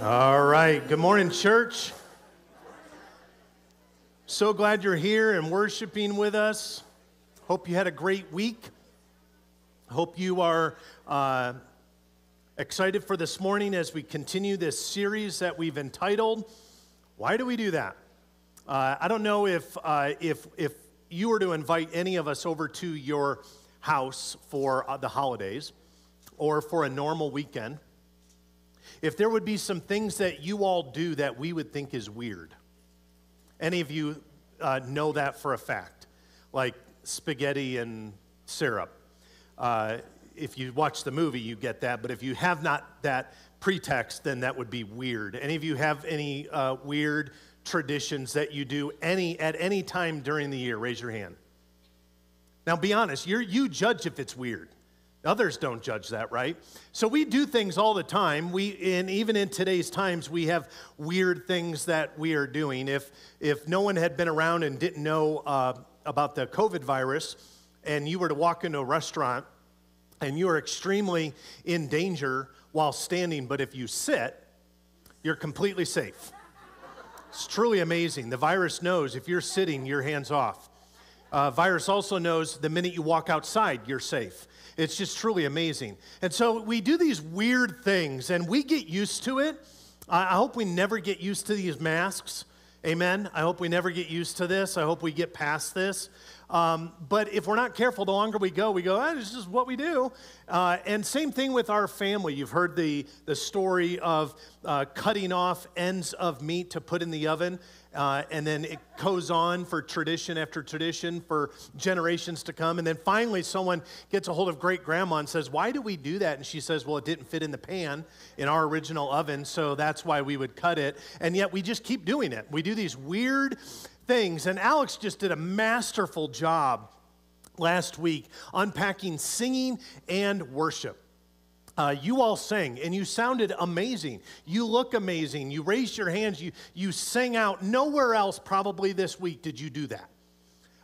All right. Good morning, church. So glad you're here and worshiping with us. Hope you had a great week. Hope you are excited for this morning as we continue this series that we've entitled, Why Do We Do That? I don't know if you were to invite any of us over to your house for the holidays or for a normal weekend, if there would be some things that you all do that we would think is weird. Any of you know that for a fact, like spaghetti and syrup. If you watch the movie, you get that, but if you have not that pretext, then that would be weird. Any of you have any weird traditions that you do at any time during the year? Raise your hand. Now, be honest, you judge if it's weird. Others don't judge that, right? So we do things all the time. And even in today's times, we have weird things that we are doing. If no one had been around and didn't know about the COVID virus, and you were to walk into a restaurant, and you are extremely in danger while standing, but if you sit, you're completely safe. It's truly amazing. The virus knows if you're sitting, you're hands off. Virus also knows the minute you walk outside, you're safe. It's just truly amazing. And so we do these weird things, and we get used to it. I hope we never get used to these masks. Amen. I hope we never get used to this. I hope we get past this. But if we're not careful, the longer we go, this is what we do. And same thing with our family. You've heard the story of cutting off ends of meat to put in the oven. And then it goes on for tradition after tradition for generations to come. And then finally someone gets a hold of great-grandma and says, why do we do that? And she says, well, it didn't fit in the pan in our original oven, so that's why we would cut it. And yet we just keep doing it. We do these weird things. And Alex just did a masterful job last week unpacking singing and worship. You all sang, and you sounded amazing. You look amazing. You raised your hands. You sang out. Nowhere else probably this week did you do that.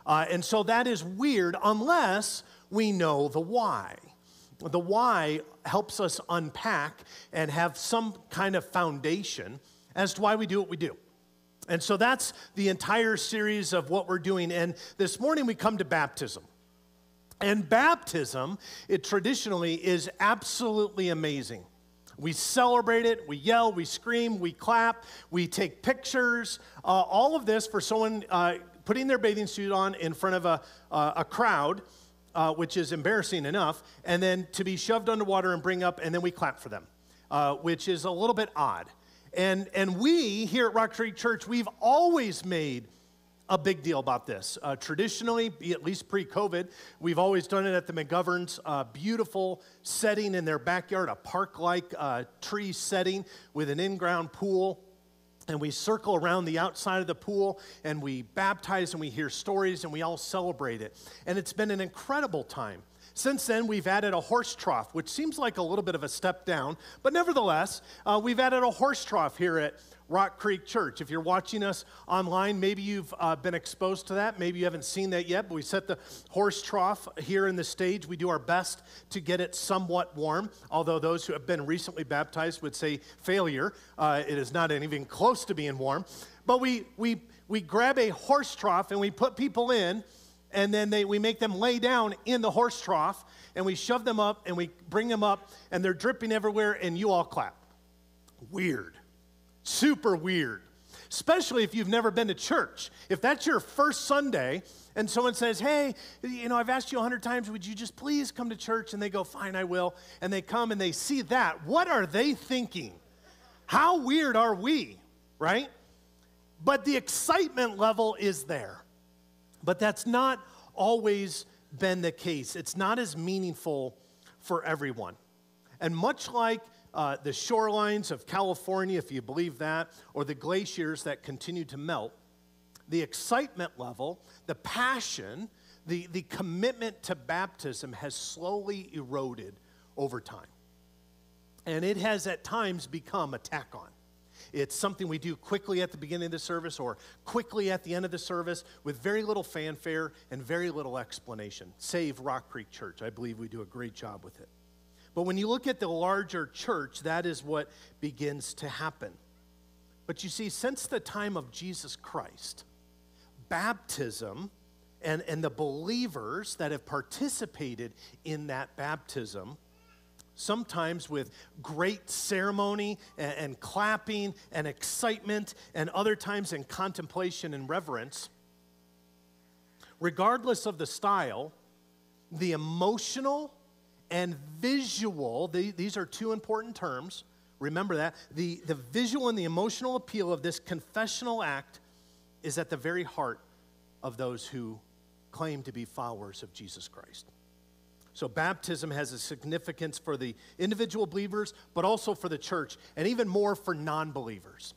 And so that is weird unless we know the why. The why helps us unpack and have some kind of foundation as to why we do what we do. And so that's the entire series of what we're doing. And this morning we come to baptism. And baptism, it traditionally is absolutely amazing. We celebrate it, we yell, we scream, we clap, we take pictures, all of this for someone putting their bathing suit on in front of a crowd, which is embarrassing enough, and then to be shoved underwater and bring up, and then we clap for them, which is a little bit odd. And we here at Rock Tree Church, we've always made a big deal about this. Traditionally, at least pre-COVID, we've always done it at the McGovern's beautiful setting in their backyard, a park-like tree setting with an in-ground pool. And we circle around the outside of the pool, and we baptize, and we hear stories, and we all celebrate it. And it's been an incredible time. Since then, we've added a horse trough, which seems like a little bit of a step down, but nevertheless, we've added a horse trough here at Rock Creek Church. If you're watching us online, maybe you've been exposed to that. Maybe you haven't seen that yet, but we set the horse trough here in the stage. We do our best to get it somewhat warm, although those who have been recently baptized would say failure. It is not even close to being warm. But we grab a horse trough, and we put people in, and then we make them lay down in the horse trough, and we shove them up, and we bring them up, and they're dripping everywhere, and you all clap. Weird. Super weird. Especially if you've never been to church. If that's your first Sunday, and someone says, hey, I've asked you 100 times, would you just please come to church? And they go, fine, I will. And they come, and they see that. What are they thinking? How weird are we, right? But the excitement level is there. But that's not always been the case. It's not as meaningful for everyone. And much like the shorelines of California, if you believe that, or the glaciers that continue to melt, the excitement level, the passion, the commitment to baptism has slowly eroded over time. And it has at times become a tack-on. It's something we do quickly at the beginning of the service or quickly at the end of the service with very little fanfare and very little explanation. Save Rock Creek Church. I believe we do a great job with it. But when you look at the larger church, that is what begins to happen. But you see, since the time of Jesus Christ, baptism and the believers that have participated in that baptism, sometimes with great ceremony and clapping and excitement, and other times in contemplation and reverence, regardless of the style, the emotional and visual, these are two important terms, remember that, the visual and the emotional appeal of this confessional act is at the very heart of those who claim to be followers of Jesus Christ. So baptism has a significance for the individual believers, but also for the church, and even more for non-believers.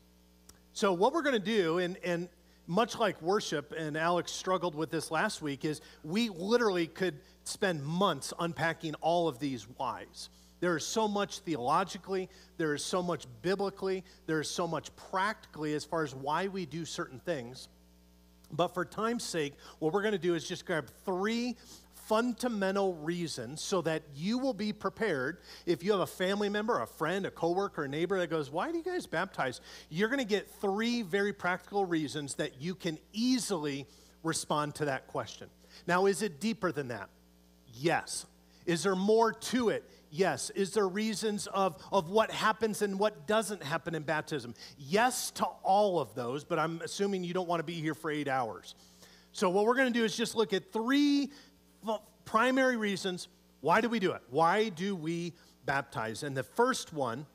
So what we're going to do, and much like worship, and Alex struggled with this last week, is we literally could spend months unpacking all of these whys. There is so much theologically, there is so much biblically, there is so much practically as far as why we do certain things. But for time's sake, what we're going to do is just grab three fundamental reasons so that you will be prepared. If you have a family member, a friend, a coworker, a neighbor that goes, "Why do you guys baptize?" You're going to get three very practical reasons that you can easily respond to that question. Now, is it deeper than that? Yes. Is there more to it? Yes. Is there reasons of what happens and what doesn't happen in baptism? Yes to all of those, but I'm assuming you don't want to be here for 8 hours. So what we're going to do is just look at three primary reasons. Why do we do it? Why do we baptize? And the first one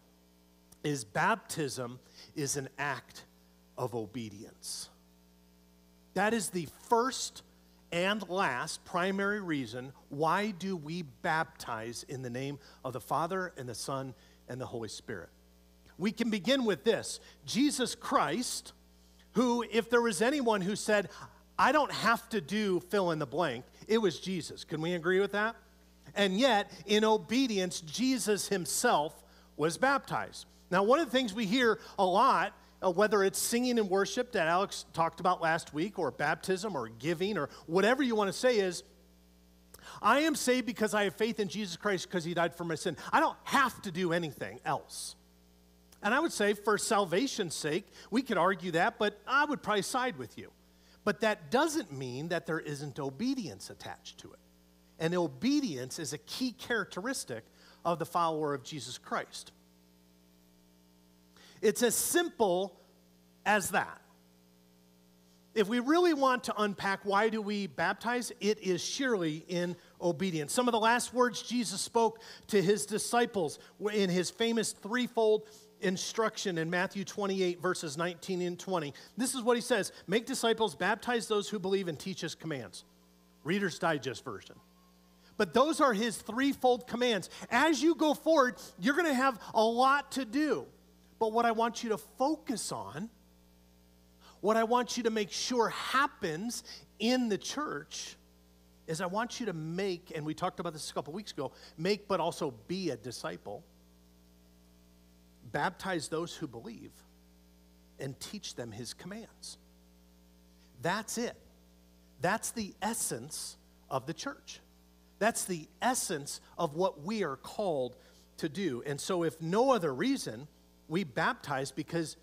is baptism is an act of obedience. That is the first and last primary reason why do we baptize in the name of the Father and the Son and the Holy Spirit. We can begin with this. Jesus Christ, who, if there was anyone who said, "I don't have to do fill in the blank," it was Jesus. Can we agree with that? And yet, in obedience, Jesus himself was baptized. Now, one of the things we hear a lot, whether it's singing and worship that Alex talked about last week, or baptism, or giving, or whatever you want to say, is, "I am saved because I have faith in Jesus Christ because he died for my sin. I don't have to do anything else." And I would say, for salvation's sake, we could argue that, but I would probably side with you. But that doesn't mean that there isn't obedience attached to it. And obedience is a key characteristic of the follower of Jesus Christ. It's as simple as that. If we really want to unpack why do we baptize, it is surely in obedience. Some of the last words Jesus spoke to his disciples were in his famous threefold instruction in Matthew 28, verses 19 and 20. This is what he says: "Make disciples, baptize those who believe, and teach his commands." Reader's Digest version. But those are his threefold commands. As you go forward, you're going to have a lot to do. But what I want you to focus on, what I want you to make sure happens in the church, is I want you to make, and we talked about this a couple weeks ago, make but also be a disciple. Baptize those who believe and teach them his commands. That's it. That's the essence of the church. That's the essence of what we are called to do. And so if no other reason, we baptize because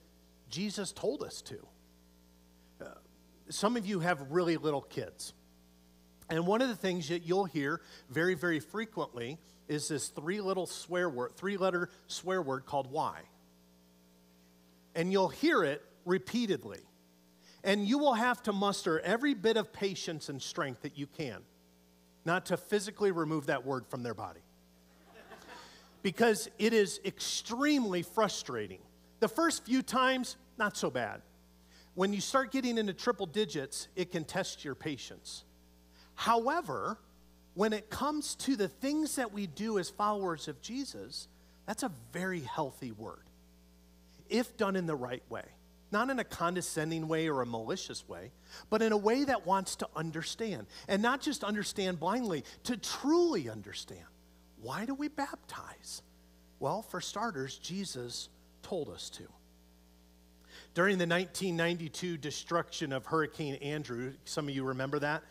Jesus told us to. Some of you have really little kids. And one of the things that you'll hear very, very frequently is this three-letter swear word called "why." And you'll hear it repeatedly. And you will have to muster every bit of patience and strength that you can not to physically remove that word from their body. Because it is extremely frustrating. The first few times, not so bad. When you start getting into triple digits, it can test your patience. However, when it comes to the things that we do as followers of Jesus, that's a very healthy word, if done in the right way. Not in a condescending way or a malicious way, but in a way that wants to understand. And not just understand blindly, to truly understand. Why do we baptize? Well, for starters, Jesus told us to. During the 1992 destruction of Hurricane Andrew, some of you remember that,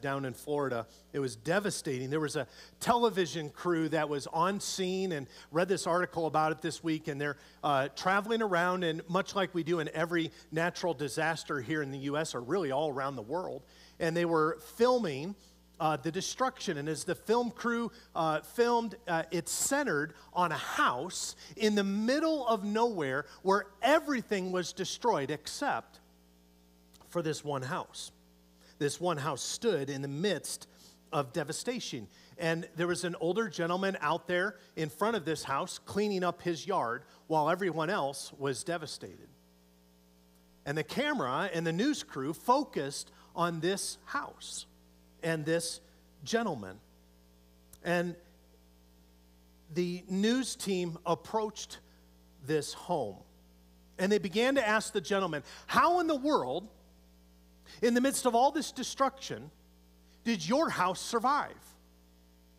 down in Florida. It was devastating. There was a television crew that was on scene, and read this article about it this week, and they're traveling around, and much like we do in every natural disaster here in the U.S. or really all around the world, and they were filming the destruction. And as the film crew filmed, it's centered on a house in the middle of nowhere where everything was destroyed except for this one house. This one house stood in the midst of devastation. And there was an older gentleman out there in front of this house cleaning up his yard while everyone else was devastated. And the camera and the news crew focused on this house and this gentleman. And the news team approached this home, and they began to ask the gentleman, how in the world, in the midst of all this destruction, did your house survive?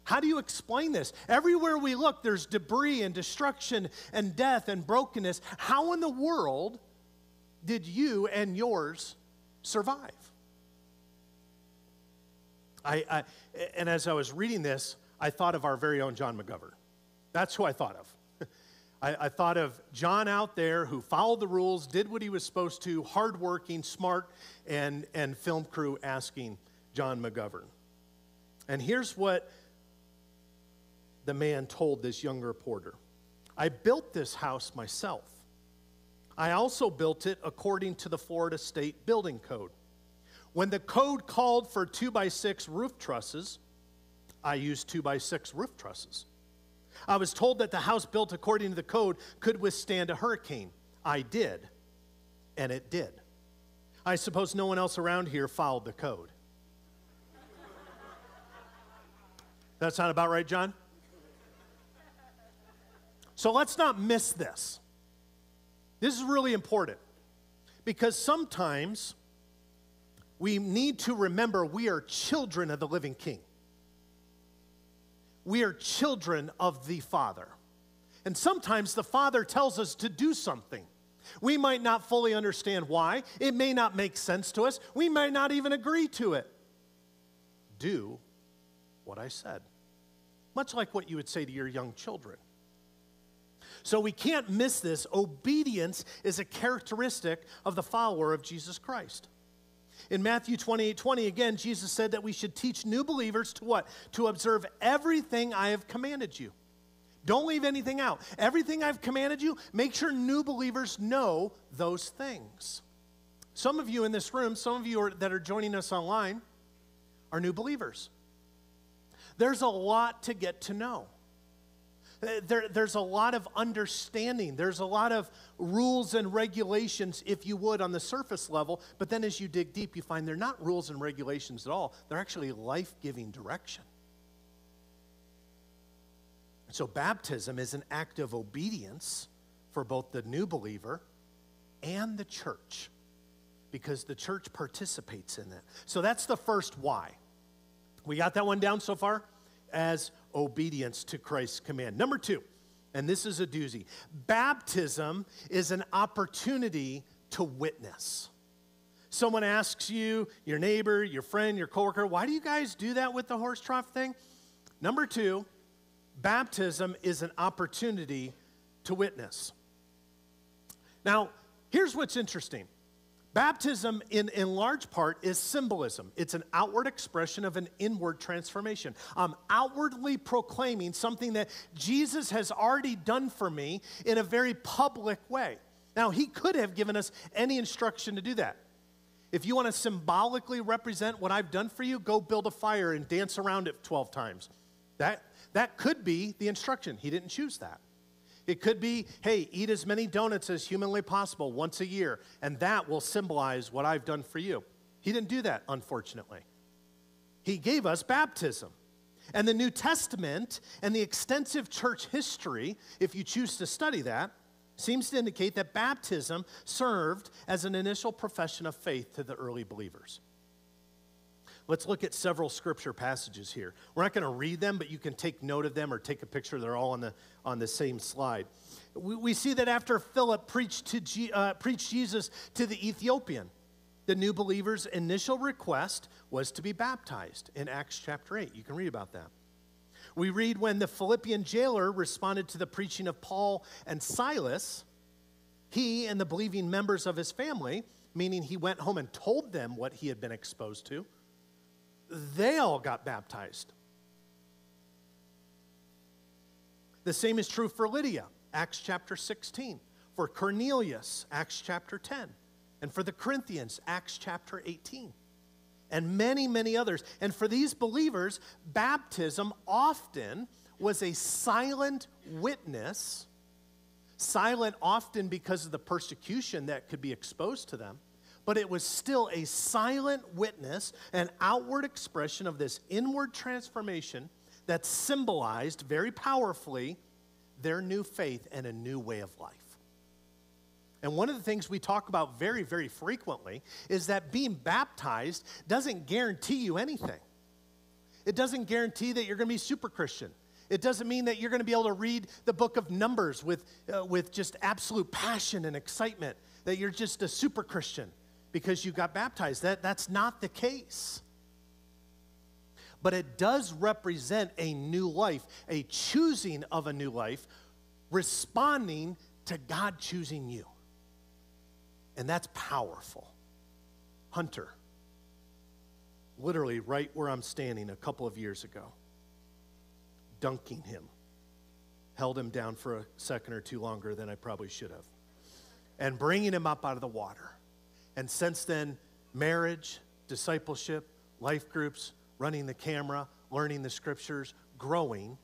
How do you explain this? Everywhere we look, there's debris and destruction and death and brokenness. How in the world did you and yours survive? And as I was reading this, I thought of our very own John McGivern. That's who I thought of. I thought of John out there who followed the rules, did what he was supposed to, hardworking, smart, and film crew asking John McGivern. And here's what the man told this young reporter. I built this house myself. I also built it according to the Florida State Building Code. When the code called for 2x6 roof trusses, I used 2x6 roof trusses. I was told that the house built according to the code could withstand a hurricane. I did, and it did. I suppose no one else around here followed the code. That sound about right, John? So let's not miss this. This is really important, because sometimes we need to remember we are children of the living King. We are children of the Father. And sometimes the Father tells us to do something. We might not fully understand why. It may not make sense to us. We might not even agree to it. Do what I said. Much like what you would say to your young children. So we can't miss this. Obedience is a characteristic of the follower of Jesus Christ. In Matthew 28:20, again, Jesus said that we should teach new believers to what? To observe everything I have commanded you. Don't leave anything out. Everything I've commanded you, make sure new believers know those things. Some of you in this room, some of you that are joining us online are new believers. There's a lot to get to know. There's a lot of understanding. There's a lot of rules and regulations, if you would, on the surface level. But then as you dig deep, you find they're not rules and regulations at all. They're actually life-giving direction. So baptism is an act of obedience for both the new believer and the church, because the church participates in that. So that's the first why. We got that one down so far? As obedience to Christ's command. Number two, and this is a doozy, baptism is an opportunity to witness. Someone asks you, your neighbor, your friend, your coworker, why do you guys do that with the horse trough thing? Number two, baptism is an opportunity to witness. Now, here's what's interesting. Baptism, in large part, is symbolism. It's an outward expression of an inward transformation. I'm outwardly proclaiming something that Jesus has already done for me in a very public way. Now, he could have given us any instruction to do that. If you want to symbolically represent what I've done for you, go build a fire and dance around it 12 times. That could be the instruction. He didn't choose that. It could be, hey, eat as many donuts as humanly possible once a year, and that will symbolize what I've done for you. He didn't do that, unfortunately. He gave us baptism. And the New Testament and the extensive church history, if you choose to study that, seems to indicate that baptism served as an initial profession of faith to the early believers. Let's look at several scripture passages here. We're not going to read them, but you can take note of them or take a picture. They're all on the same slide. We see that after Philip preached Jesus to the Ethiopian, The new believer's initial request was to be baptized in Acts chapter 8. You can read about that. We read when the Philippian jailer responded to the preaching of Paul and Silas, he and the believing members of his family, meaning he went home and told them what he had been exposed to, they all got baptized. The same is true for Lydia, Acts chapter 16, for Cornelius, Acts chapter 10, and for the Corinthians, Acts chapter 18, and many, many others. And for these believers, baptism often was a silent witness, silent often because of the persecution that could be exposed to them, but it was still a silent witness, an outward expression of this inward transformation that symbolized very powerfully their new faith and a new way of life. And one of the things we talk about very, very frequently is that being baptized doesn't guarantee you anything. It doesn't guarantee that you're going to be super Christian. It doesn't mean that you're going to be able to read the book of Numbers with just absolute passion and excitement, that you're just a super Christian because you got baptized. That's not the case. But it does represent a new life, a choosing of a new life, responding to God choosing you. And that's powerful. Hunter, literally right where I'm standing a couple of years ago, dunking him, held him down for a second or two longer than I probably should have, and bringing him up out of the water. And since then, marriage, discipleship, life groups, running the camera, learning the scriptures, growing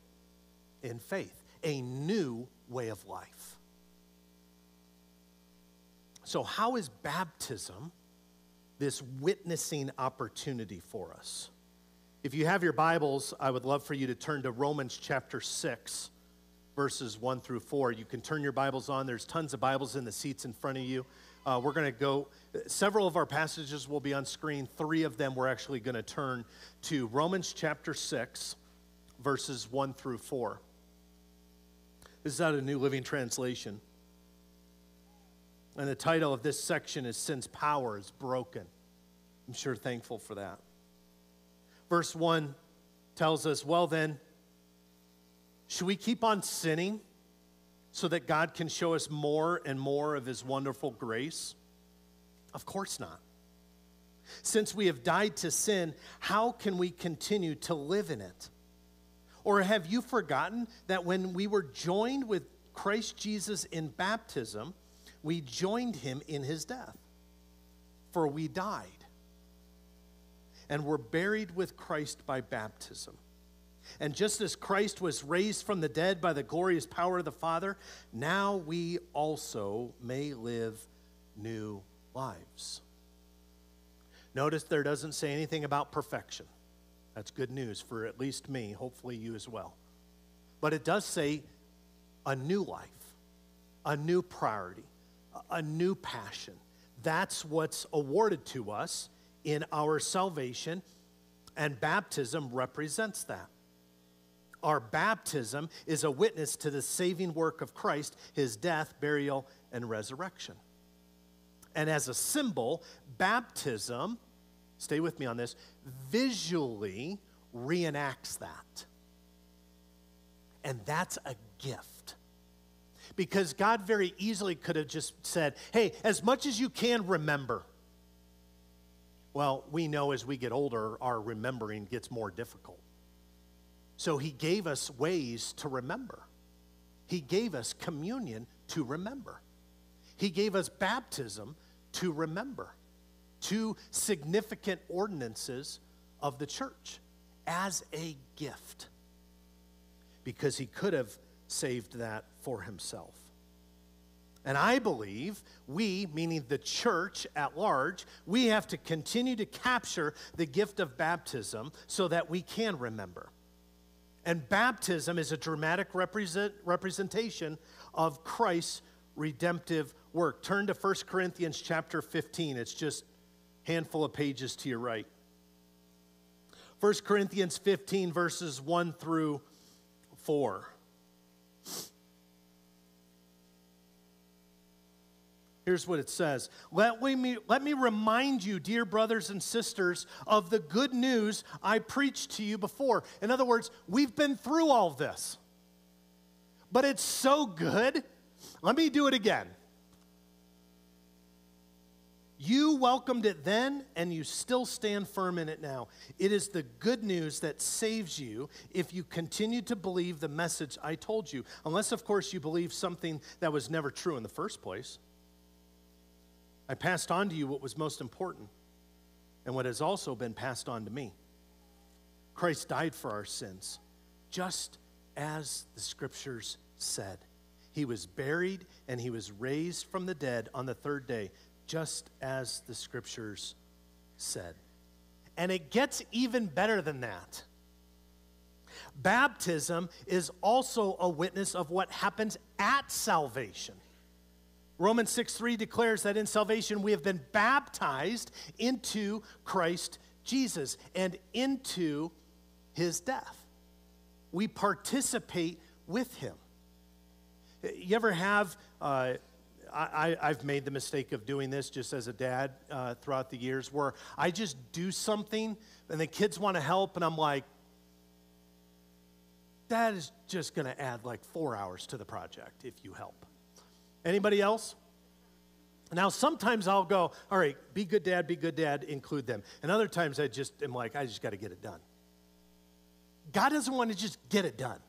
in faith, a new way of life. So how is baptism this witnessing opportunity for us? If you have your Bibles, I would love for you to turn to Romans chapter 6, verses 1 through 4. You can turn your Bibles on. There's tons of Bibles in the seats in front of you. We're going to go, several of our passages will be on screen. Three of them we're actually going to turn to Romans chapter 6, verses 1 through 4. This is out of New Living Translation. And the title of this section is Sin's Power is Broken. I'm sure thankful for that. Verse 1 tells us, well then, should we keep on sinning so that God can show us more and more of his wonderful grace? Of course not. Since we have died to sin, how can we continue to live in it? Or have you forgotten that when we were joined with Christ Jesus in baptism, we joined him in his death, for we died and were buried with Christ by baptism. And just as Christ was raised from the dead by the glorious power of the Father, now we also may live new lives. Notice there doesn't say anything about perfection. That's good news for at least me, hopefully you as well. But it does say a new life, a new priority, a new passion. That's what's awarded to us in our salvation, and baptism represents that. Our baptism is a witness to the saving work of Christ, his death, burial, and resurrection. And as a symbol, baptism, stay with me on this, visually reenacts that. And that's a gift. Because God very easily could have just said, hey, as much as you can remember. Well, we know as we get older, our remembering gets more difficult. So he gave us ways to remember. He gave us communion to remember. He gave us baptism to remember. Two significant ordinances of the church as a gift. Because he could have saved that for himself. And I believe we, meaning the church at large, we have to continue to capture the gift of baptism so that we can remember. And baptism is a dramatic representation of Christ's redemptive work. Turn to 1 Corinthians chapter 15. It's just a handful of pages to your right. 1 Corinthians 15, verses 1 through 4. Here's what it says. Let me remind you, dear brothers and sisters, of the good news I preached to you before. In other words, we've been through all this. But it's so good. Let me do it again. You welcomed it then, and you still stand firm in it now. It is the good news that saves you if you continue to believe the message I told you. Unless, of course, you believe something that was never true in the first place. I passed on to you what was most important and what has also been passed on to me. Christ died for our sins, just as the Scriptures said. He was buried, and he was raised from the dead on the third day, just as the Scriptures said. And it gets even better than that. Baptism is also a witness of what happens at salvation. Romans 6:3 declares that in salvation we have been baptized into Christ Jesus and into his death. We participate with him. You ever have... I've made the mistake of doing this just as a dad throughout the years, where I just do something and the kids want to help and I'm like, that is just going to add like 4 hours to the project if you help. Anybody else? Now, sometimes I'll go, all right, be good dad, include them. And other times I just am like, I just got to get it done. God doesn't want to just get it done.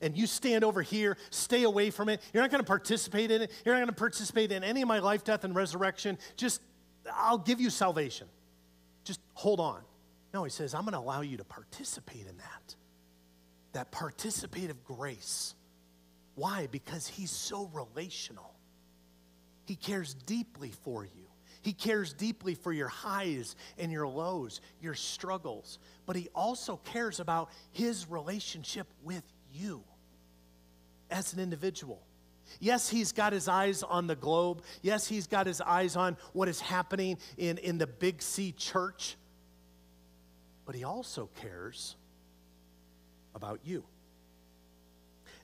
And you stand over here, stay away from it. You're not going to participate in it. You're not going to participate in any of my life, death, and resurrection. Just, I'll give you salvation. Just hold on. No, he says, I'm going to allow you to participate in that participative grace. Why? Because he's so relational. He cares deeply for you. He cares deeply for your highs and your lows, your struggles. But he also cares about his relationship with you as an individual. Yes, he's got his eyes on the globe. Yes, he's got his eyes on what is happening in the Big C church. But he also cares about you.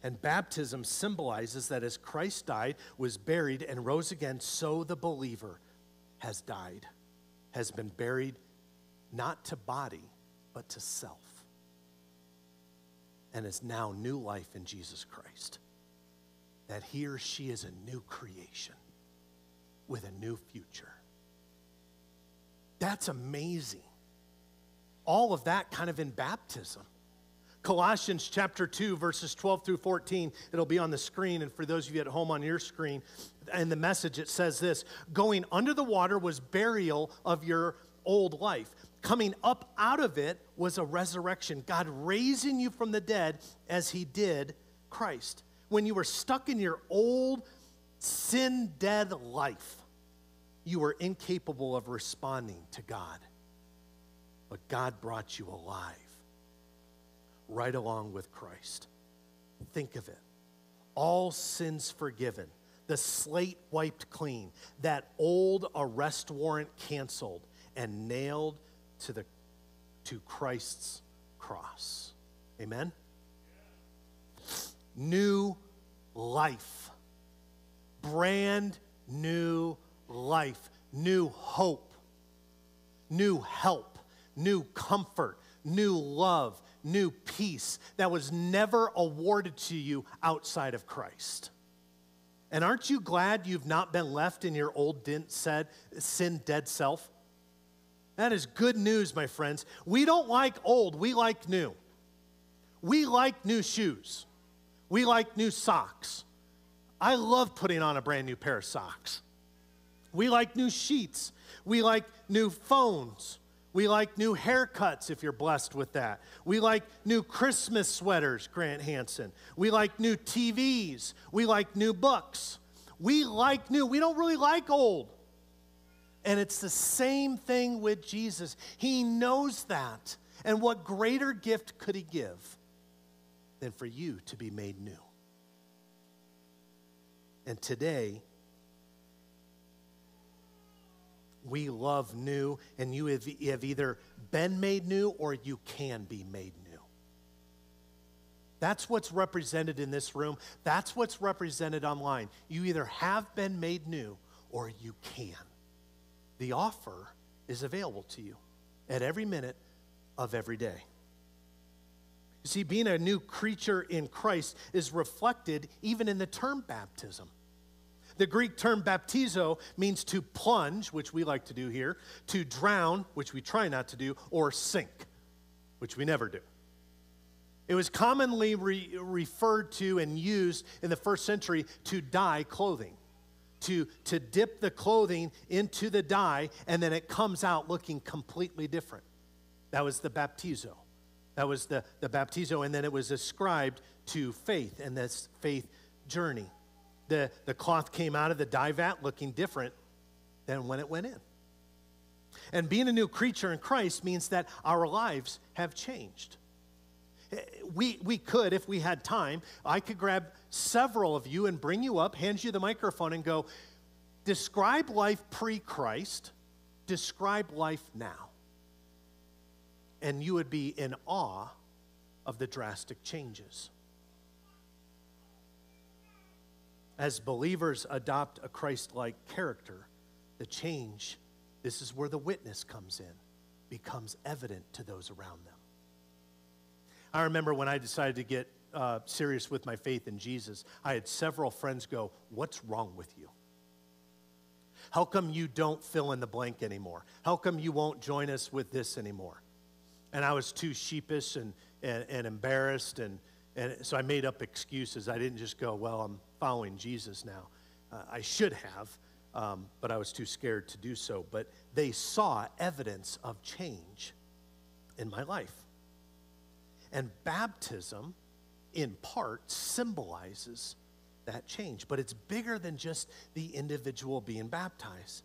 And baptism symbolizes that as Christ died, was buried, and rose again, so the believer has died, has been buried, not to body, but to self. And is now new life in Jesus Christ. That he or she is a new creation with a new future. That's amazing. All of that kind of in baptism. Colossians chapter 2, verses 12 through 14, it'll be on the screen, and for those of you at home on your screen, in the message it says this: going under the water was burial of your old life. Coming up out of it was a resurrection. God raising you from the dead as he did Christ. When you were stuck in your old, sin-dead life, you were incapable of responding to God. But God brought you alive, right along with Christ. Think of it. All sins forgiven. The slate wiped clean. That old arrest warrant canceled and nailed to Christ's cross. Amen? Yeah. New life. Brand new life. New hope. New help. New comfort. New love. New peace that was never awarded to you outside of Christ. And aren't you glad you've not been left in your old sin-dead self? That is good news, my friends. We don't like old, we like new. We like new shoes. We like new socks. I love putting on a brand new pair of socks. We like new sheets. We like new phones. We like new haircuts, if you're blessed with that. We like new Christmas sweaters, Grant Hansen. We like new TVs. We like new books. We like new. We don't really like old. And it's the same thing with Jesus. He knows that. And what greater gift could he give than for you to be made new? And today, we love new, and you have either been made new or you can be made new. That's what's represented in this room. That's what's represented online. You either have been made new or you can. The offer is available to you at every minute of every day. You see, being a new creature in Christ is reflected even in the term baptism. The Greek term baptizo means to plunge, which we like to do here, to drown, which we try not to do, or sink, which we never do. It was commonly referred to and used in the first century to dye clothing, to dip the clothing into the dye, and then it comes out looking completely different. That was the baptizo. That was the baptizo, and then it was ascribed to faith and this faith journey. The cloth came out of the dye vat looking different than when it went in. And being a new creature in Christ means that our lives have changed. We could, if we had time, I could grab several of you and bring you up, hand you the microphone and go, describe life pre-Christ, describe life now. And you would be in awe of the drastic changes. As believers adopt a Christ-like character, the change, this is where the witness comes in, becomes evident to those around them. I remember when I decided to get serious with my faith in Jesus, I had several friends go, what's wrong with you? How come you don't fill in the blank anymore? How come you won't join us with this anymore? And I was too sheepish and embarrassed, and so I made up excuses. I didn't just go, well, I'm following Jesus now. I should have, but I was too scared to do so. But they saw evidence of change in my life. And baptism, in part, symbolizes that change. But it's bigger than just the individual being baptized.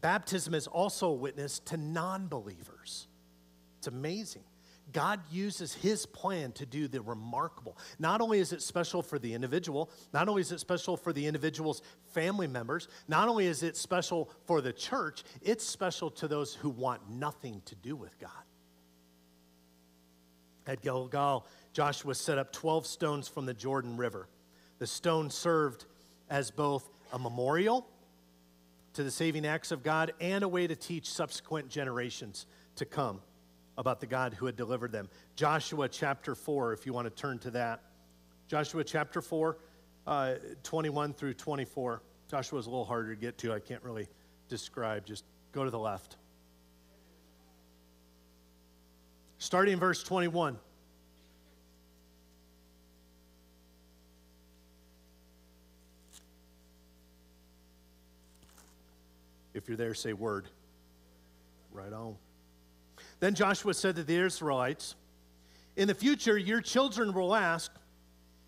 Baptism is also a witness to non-believers. It's amazing. God uses his plan to do the remarkable. Not only is it special for the individual, not only is it special for the individual's family members, not only is it special for the church, it's special to those who want nothing to do with God. At Gilgal, Joshua set up 12 stones from the Jordan River. The stone served as both a memorial to the saving acts of God and a way to teach subsequent generations to come about the God who had delivered them. Joshua chapter 4, if you want to turn to that. Joshua chapter 4, 21 through 24. Joshua's a little harder to get to. I can't really describe. Just go to the left. Starting in verse 21. If you're there, say word. Right on. Then Joshua said to the Israelites, in the future, your children will ask,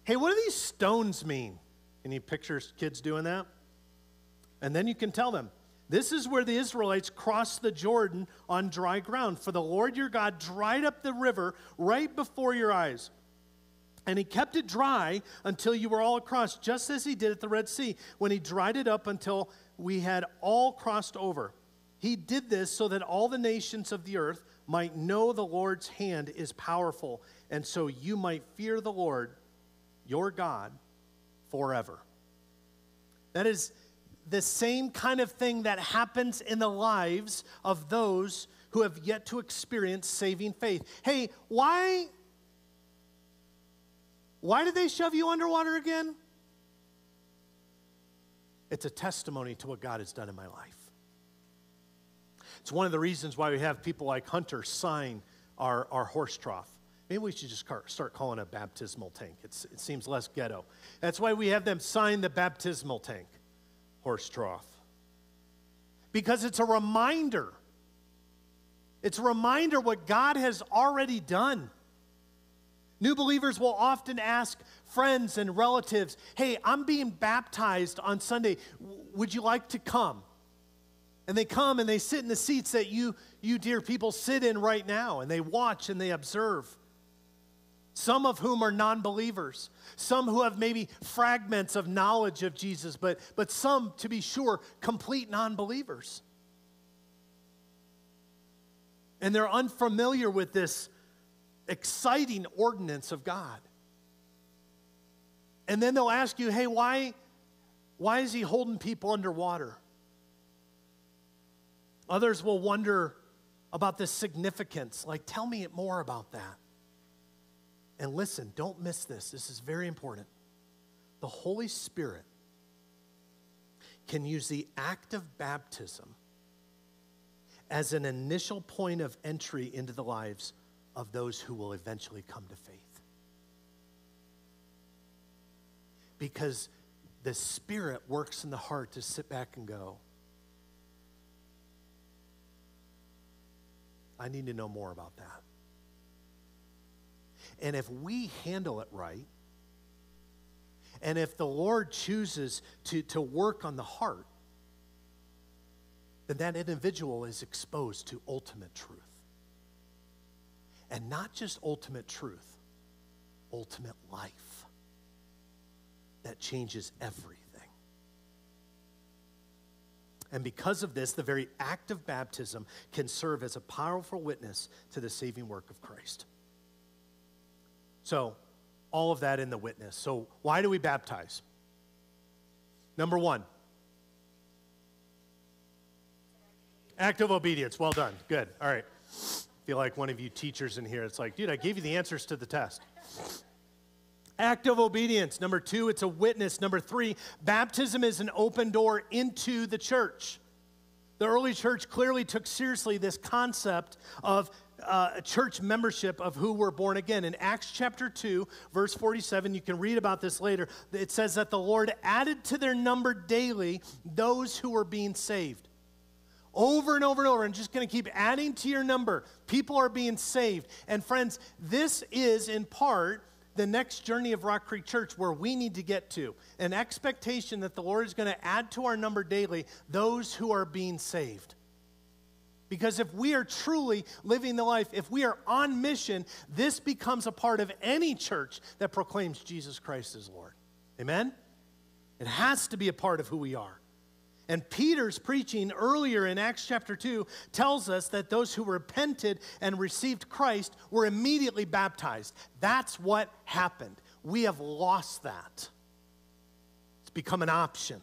hey, what do these stones mean? Any pictures kids doing that? And then you can tell them, this is where the Israelites crossed the Jordan on dry ground. For the Lord your God dried up the river right before your eyes. And he kept it dry until you were all across, just as he did at the Red Sea, when he dried it up until we had all crossed over. He did this so that all the nations of the earth might know the Lord's hand is powerful, and so you might fear the Lord, your God, forever. That is the same kind of thing that happens in the lives of those who have yet to experience saving faith. Hey, why did they shove you underwater again? It's a testimony to what God has done in my life. It's one of the reasons why we have people like Hunter sign our horse trough. Maybe we should just start calling it a baptismal tank. It seems less ghetto. That's why we have them sign the baptismal tank, horse trough. Because it's a reminder. It's a reminder what God has already done. New believers will often ask friends and relatives, hey, I'm being baptized on Sunday. Would you like to come? And they come and they sit in the seats that you dear people sit in right now, and they watch and they observe. Some of whom are non-believers, some who have maybe fragments of knowledge of Jesus, but some, to be sure, complete non-believers. And they're unfamiliar with this exciting ordinance of God. And then they'll ask you, hey, why is he holding people underwater? Others will wonder about the significance. Like, tell me more about that. And listen, don't miss this. This is very important. The Holy Spirit can use the act of baptism as an initial point of entry into the lives of those who will eventually come to faith. Because the Spirit works in the heart to sit back and go, I need to know more about that. And if we handle it right, and if the Lord chooses to work on the heart, then that individual is exposed to ultimate truth. And not just ultimate truth, ultimate life. That changes everything. And because of this, the very act of baptism can serve as a powerful witness to the saving work of Christ. So, all of that in the witness. So, why do we baptize? Number one, act of obedience. Well done. Good. All right. I feel like one of you teachers in here. It's like, dude, I gave you the answers to the test. Act of obedience. Number two, it's a witness. Number three, baptism is an open door into the church. The early church clearly took seriously this concept of church membership of who were born again. In Acts chapter 2, verse 47, you can read about this later. It says that the Lord added to their number daily those who were being saved. Over and over and over, and just going to keep adding to your number. People are being saved. And friends, this is in part the next journey of Rock Creek Church where we need to get to, an expectation that the Lord is going to add to our number daily those who are being saved. Because if we are truly living the life, if we are on mission, this becomes a part of any church that proclaims Jesus Christ as Lord. Amen? It has to be a part of who we are. And Peter's preaching earlier in Acts chapter 2 tells us that those who repented and received Christ were immediately baptized. That's what happened. We have lost that. It's become an option.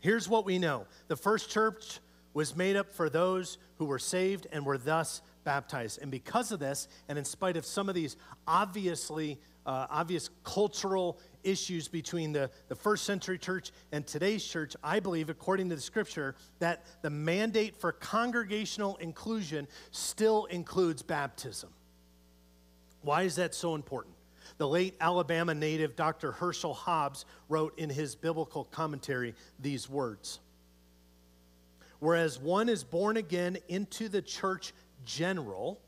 Here's what we know. The first church was made up for those who were saved and were thus baptized. And because of this, and in spite of some of these obvious cultural issues between the first century church and today's church, I believe, according to the scripture, that the mandate for congregational inclusion still includes baptism. Why is that so important? The late Alabama native Dr. Herschel Hobbs wrote in his biblical commentary these words: whereas one is born again into the church general,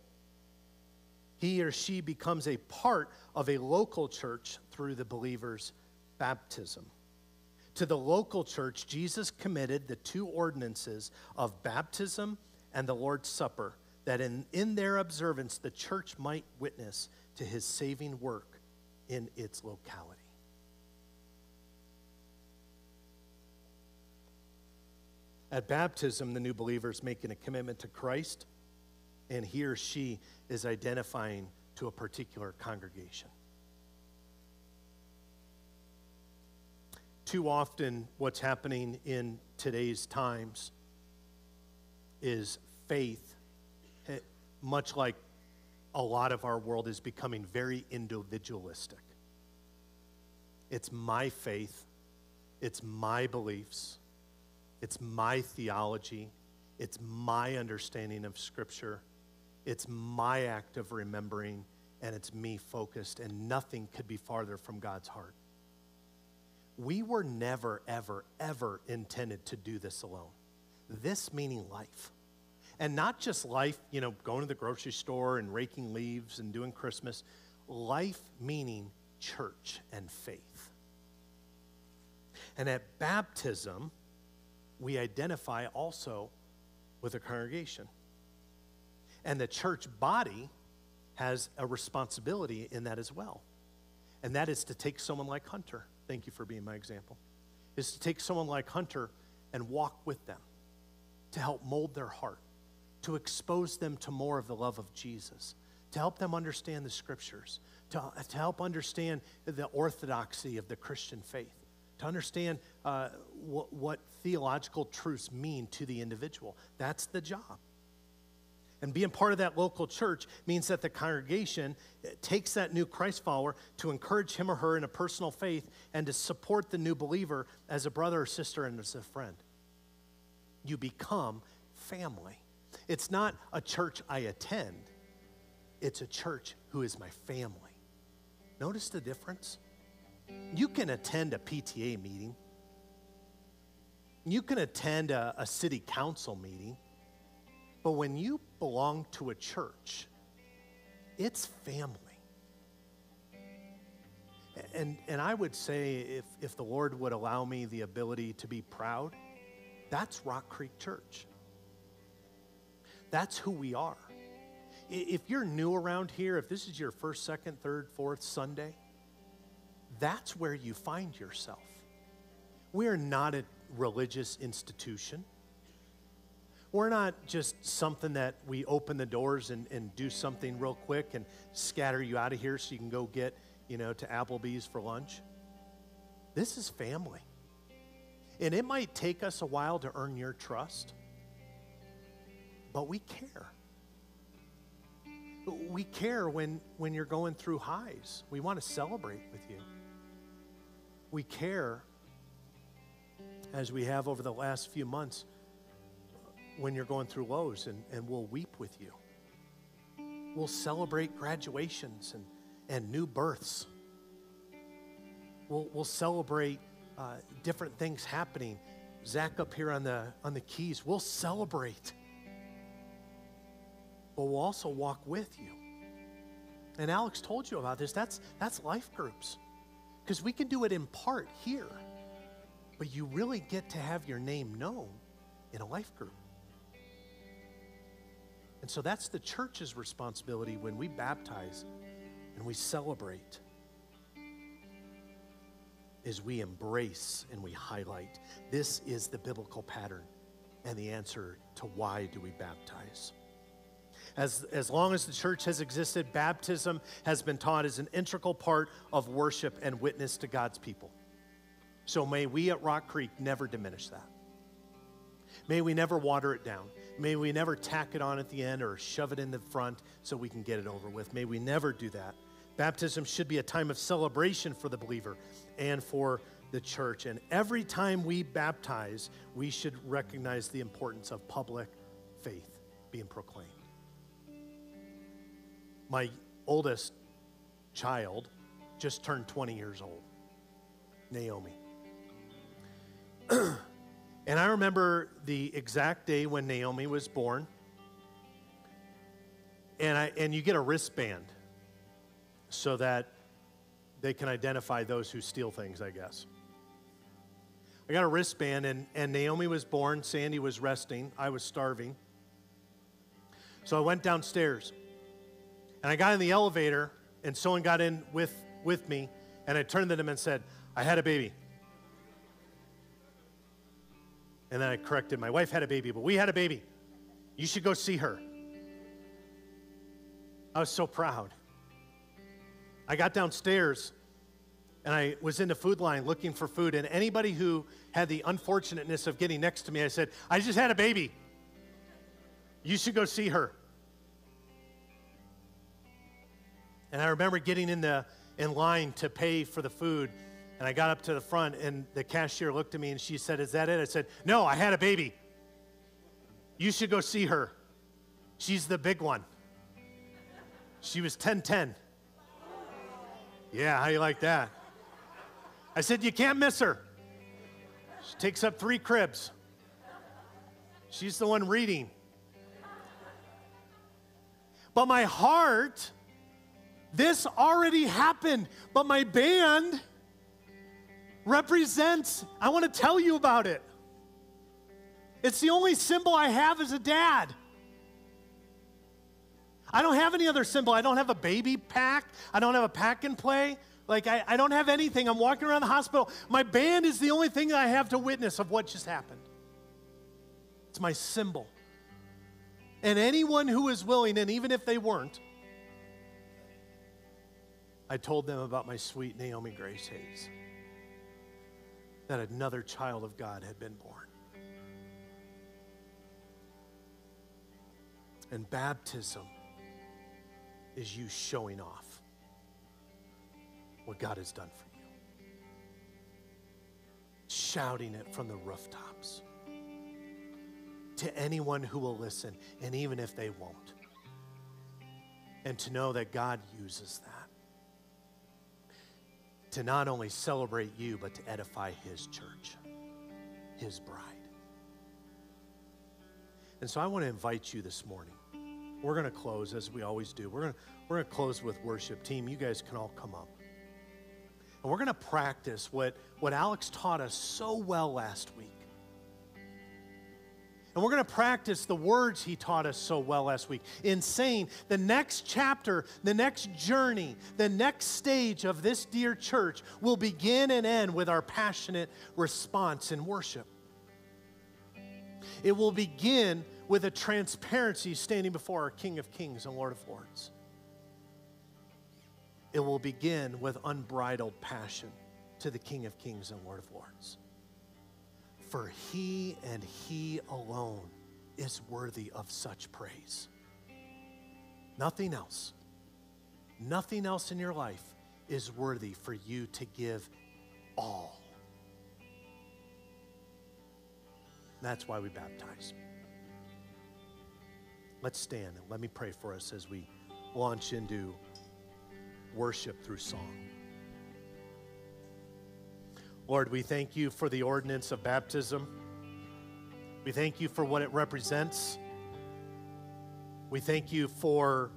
he or she becomes a part of a local church through the believer's baptism. To the local church, Jesus committed the two ordinances of baptism and the Lord's Supper, that in their observance, the church might witness to his saving work in its locality. At baptism, the new believer is making a commitment to Christ, and he or she is identifying to a particular congregation. Too often, what's happening in today's times is faith, much like a lot of our world, is becoming very individualistic. It's my faith, it's my beliefs, it's my theology, it's my understanding of Scripture. It's my act of remembering, and it's me focused, and nothing could be farther from God's heart. We were never, ever, ever intended to do this alone. This meaning life. And not just life, you know, going to the grocery store and raking leaves and doing Christmas. Life meaning church and faith. And at baptism, we identify also with a congregation. And the church body has a responsibility in that as well. And that is to take someone like Hunter, thank you for being my example, is to take someone like Hunter and walk with them, to help mold their heart, to expose them to more of the love of Jesus, to help them understand the scriptures, to help understand the orthodoxy of the Christian faith, to understand what theological truths mean to the individual. That's the job. And being part of that local church means that the congregation takes that new Christ follower to encourage him or her in a personal faith and to support the new believer as a brother or sister and as a friend. You become family. It's not a church I attend. It's a church who is my family. Notice the difference? You can attend a PTA meeting. You can attend a city council meeting. But when you belong to a church, it's family. And I would say, if the Lord would allow me the ability to be proud, that's Rock Creek Church. That's who we are. If you're new around here, if this is your first, second, third, fourth Sunday, that's where you find yourself. We're not a religious institution. We're not just something that we open the doors and do something real quick and scatter you out of here so you can go get, to Applebee's for lunch. This is family. And it might take us a while to earn your trust, but we care. We care when you're going through highs. We want to celebrate with you. We care, as we have over the last few months, when you're going through lows, and we'll weep with you. We'll celebrate graduations and new births. We'll celebrate different things happening. Zach up here on the keys, we'll celebrate. But we'll also walk with you. And Alex told you about this. That's life groups. Because we can do it in part here. But you really get to have your name known in a life group. And so that's the church's responsibility when we baptize and we celebrate, is we embrace and we highlight. This is the biblical pattern and the answer to why do we baptize. As long as the church has existed, baptism has been taught as an integral part of worship and witness to God's people. So may we at Rock Creek never diminish that. May we never water it down. May we never tack it on at the end or shove it in the front so we can get it over with. May we never do that. Baptism should be a time of celebration for the believer and for the church. And every time we baptize, we should recognize the importance of public faith being proclaimed. My oldest child just turned 20 years old, Naomi. And I remember the exact day when Naomi was born. And you get a wristband so that they can identify those who steal things, I guess. I got a wristband, and Naomi was born. Sandy was resting. I was starving. So I went downstairs, and I got in the elevator, and someone got in with me, and I turned to them and said, "I had a baby." And then I corrected, my wife had a baby, but we had a baby. You should go see her. I was so proud. I got downstairs, and I was in the food line looking for food, and anybody who had the unfortunateness of getting next to me, I said, "I just had a baby. You should go see her." And I remember getting in line to pay for the food, and I got up to the front, and the cashier looked at me, and she said, "Is that it?" I said, "No, I had a baby. You should go see her. She's the big one. She was 10-10. Yeah, how you like that? I said, "You can't miss her. She takes up 3 cribs. She's the one reading." But my heart, this already happened, but my band represents, I want to tell you about it. It's the only symbol I have as a dad. I don't have any other symbol. I don't have a baby pack. I don't have a pack and play. Like, I don't have anything. I'm walking around the hospital. My band is the only thing that I have to witness of what just happened. It's my symbol. And anyone who is willing, and even if they weren't, I told them about my sweet Naomi Grace Hayes. that another child of God had been born. And baptism is you showing off what God has done for you. Shouting it from the rooftops to anyone who will listen, and even if they won't. And to know that God uses that to not only celebrate you, but to edify his church, his bride. And so I want to invite you this morning. We're going to close as we always do. We're going to close with worship. Team, you guys can all come up. And we're going to practice what Alex taught us so well last week. And we're going to practice the words he taught us so well last week in saying the next chapter, the next journey, the next stage of this dear church will begin and end with our passionate response in worship. It will begin with a transparency standing before our King of Kings and Lord of Lords. It will begin with unbridled passion to the King of Kings and Lord of Lords. For he and he alone is worthy of such praise. Nothing else. Nothing else in your life is worthy for you to give all. That's why we baptize. Let's stand and let me pray for us as we launch into worship through song. Lord, we thank you for the ordinance of baptism. We thank you for what it represents. We thank you for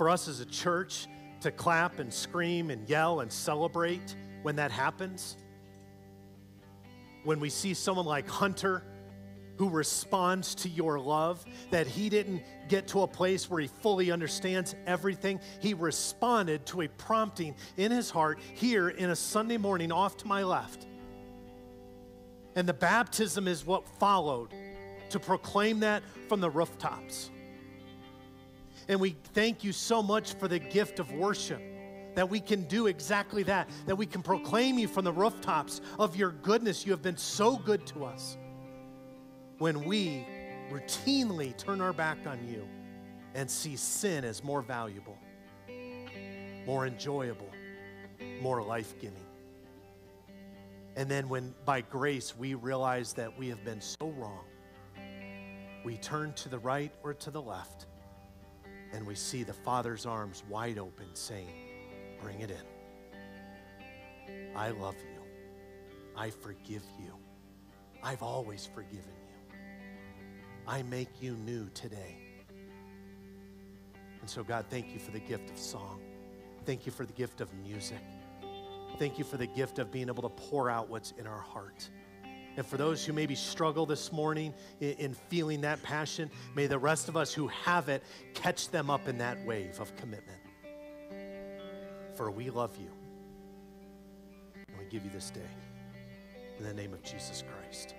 us as a church to clap and scream and yell and celebrate when that happens. When we see someone like Hunter who responds to your love, that he didn't get to a place where he fully understands everything. He responded to a prompting in his heart here in a Sunday morning off to my left. And the baptism is what followed to proclaim that from the rooftops. And we thank you so much for the gift of worship, that we can do exactly that, that we can proclaim you from the rooftops of your goodness. You have been so good to us. When we routinely turn our back on you and see sin as more valuable, more enjoyable, more life-giving. And then when, by grace, we realize that we have been so wrong, we turn to the right or to the left, and we see the Father's arms wide open saying, bring it in. I love you. I forgive you. I've always forgiven you. I make you new today. And so, God, thank you for the gift of song. Thank you for the gift of music. Thank you for the gift of being able to pour out what's in our heart. And for those who maybe struggle this morning in feeling that passion, may the rest of us who have it catch them up in that wave of commitment. For we love you. And we give you this day in the name of Jesus Christ.